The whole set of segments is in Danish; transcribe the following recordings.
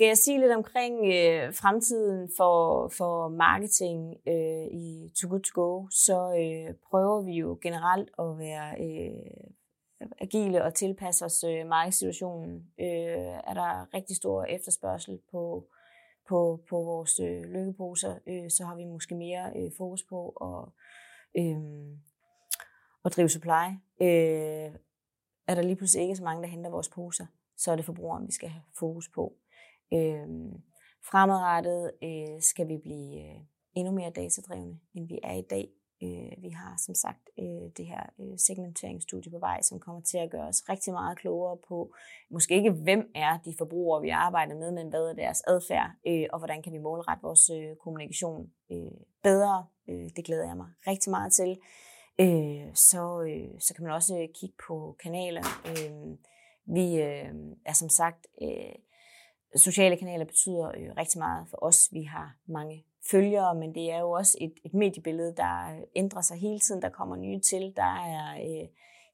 Skal jeg sige lidt omkring fremtiden for marketing i Too Good To Go, så prøver vi jo generelt at være agile og tilpasse os markedssituationen. Er der rigtig stor efterspørgsel på vores lykkeposer, så har vi måske mere fokus på at drive supply. Er der lige pludselig ikke så mange, der henter vores poser, så er det forbrugeren, vi skal have fokus på. Fremadrettet skal vi blive endnu mere datadrevne, end vi er i dag. Vi har som sagt det her segmenteringsstudie på vej, som kommer til at gøre os rigtig meget klogere på, måske ikke hvem er de forbrugere, vi arbejder med, men hvad er deres adfærd, og hvordan kan vi målrette vores kommunikation bedre. Det glæder jeg mig rigtig meget til. Så kan man også kigge på kanaler. Vi er som sagt... Sociale kanaler betyder jo rigtig meget for os. Vi har mange følgere, men det er jo også et mediebillede, der ændrer sig hele tiden. Der kommer nye til. Der er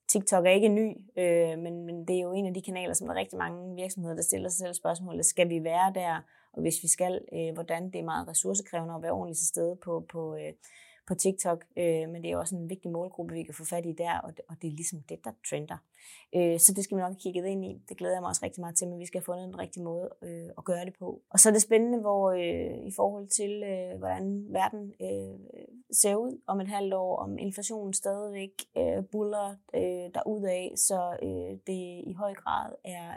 TikTok er ikke ny, men det er jo en af de kanaler, som der er rigtig mange virksomheder, der stiller sig selv spørgsmålet. Skal vi være der? Og hvis vi skal, hvordan? Det er meget ressourcekrævende at være ordentligt til stede på TikTok, men det er også en vigtig målgruppe, vi kan få fat i der, og det er ligesom det, der trender. Så det skal vi nok have kigget ind i. Det glæder jeg mig også rigtig meget til, men vi skal have fundet en rigtig måde at gøre det på. Og så er det spændende, hvor i forhold til, hvordan verden ser ud om et halvt år, om inflationen stadigvæk buller derudad, så det i høj grad er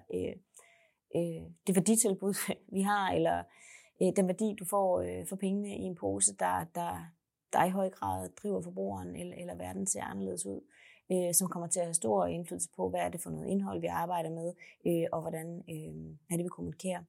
det værditilbud, vi har, eller den værdi, du får for pengene i en pose, der i høj grad driver forbrugeren, eller verden ser anderledes ud, som kommer til at have stor indflydelse på, hvad er det for noget indhold, vi arbejder med, og hvordan er det, vi kommunikerer.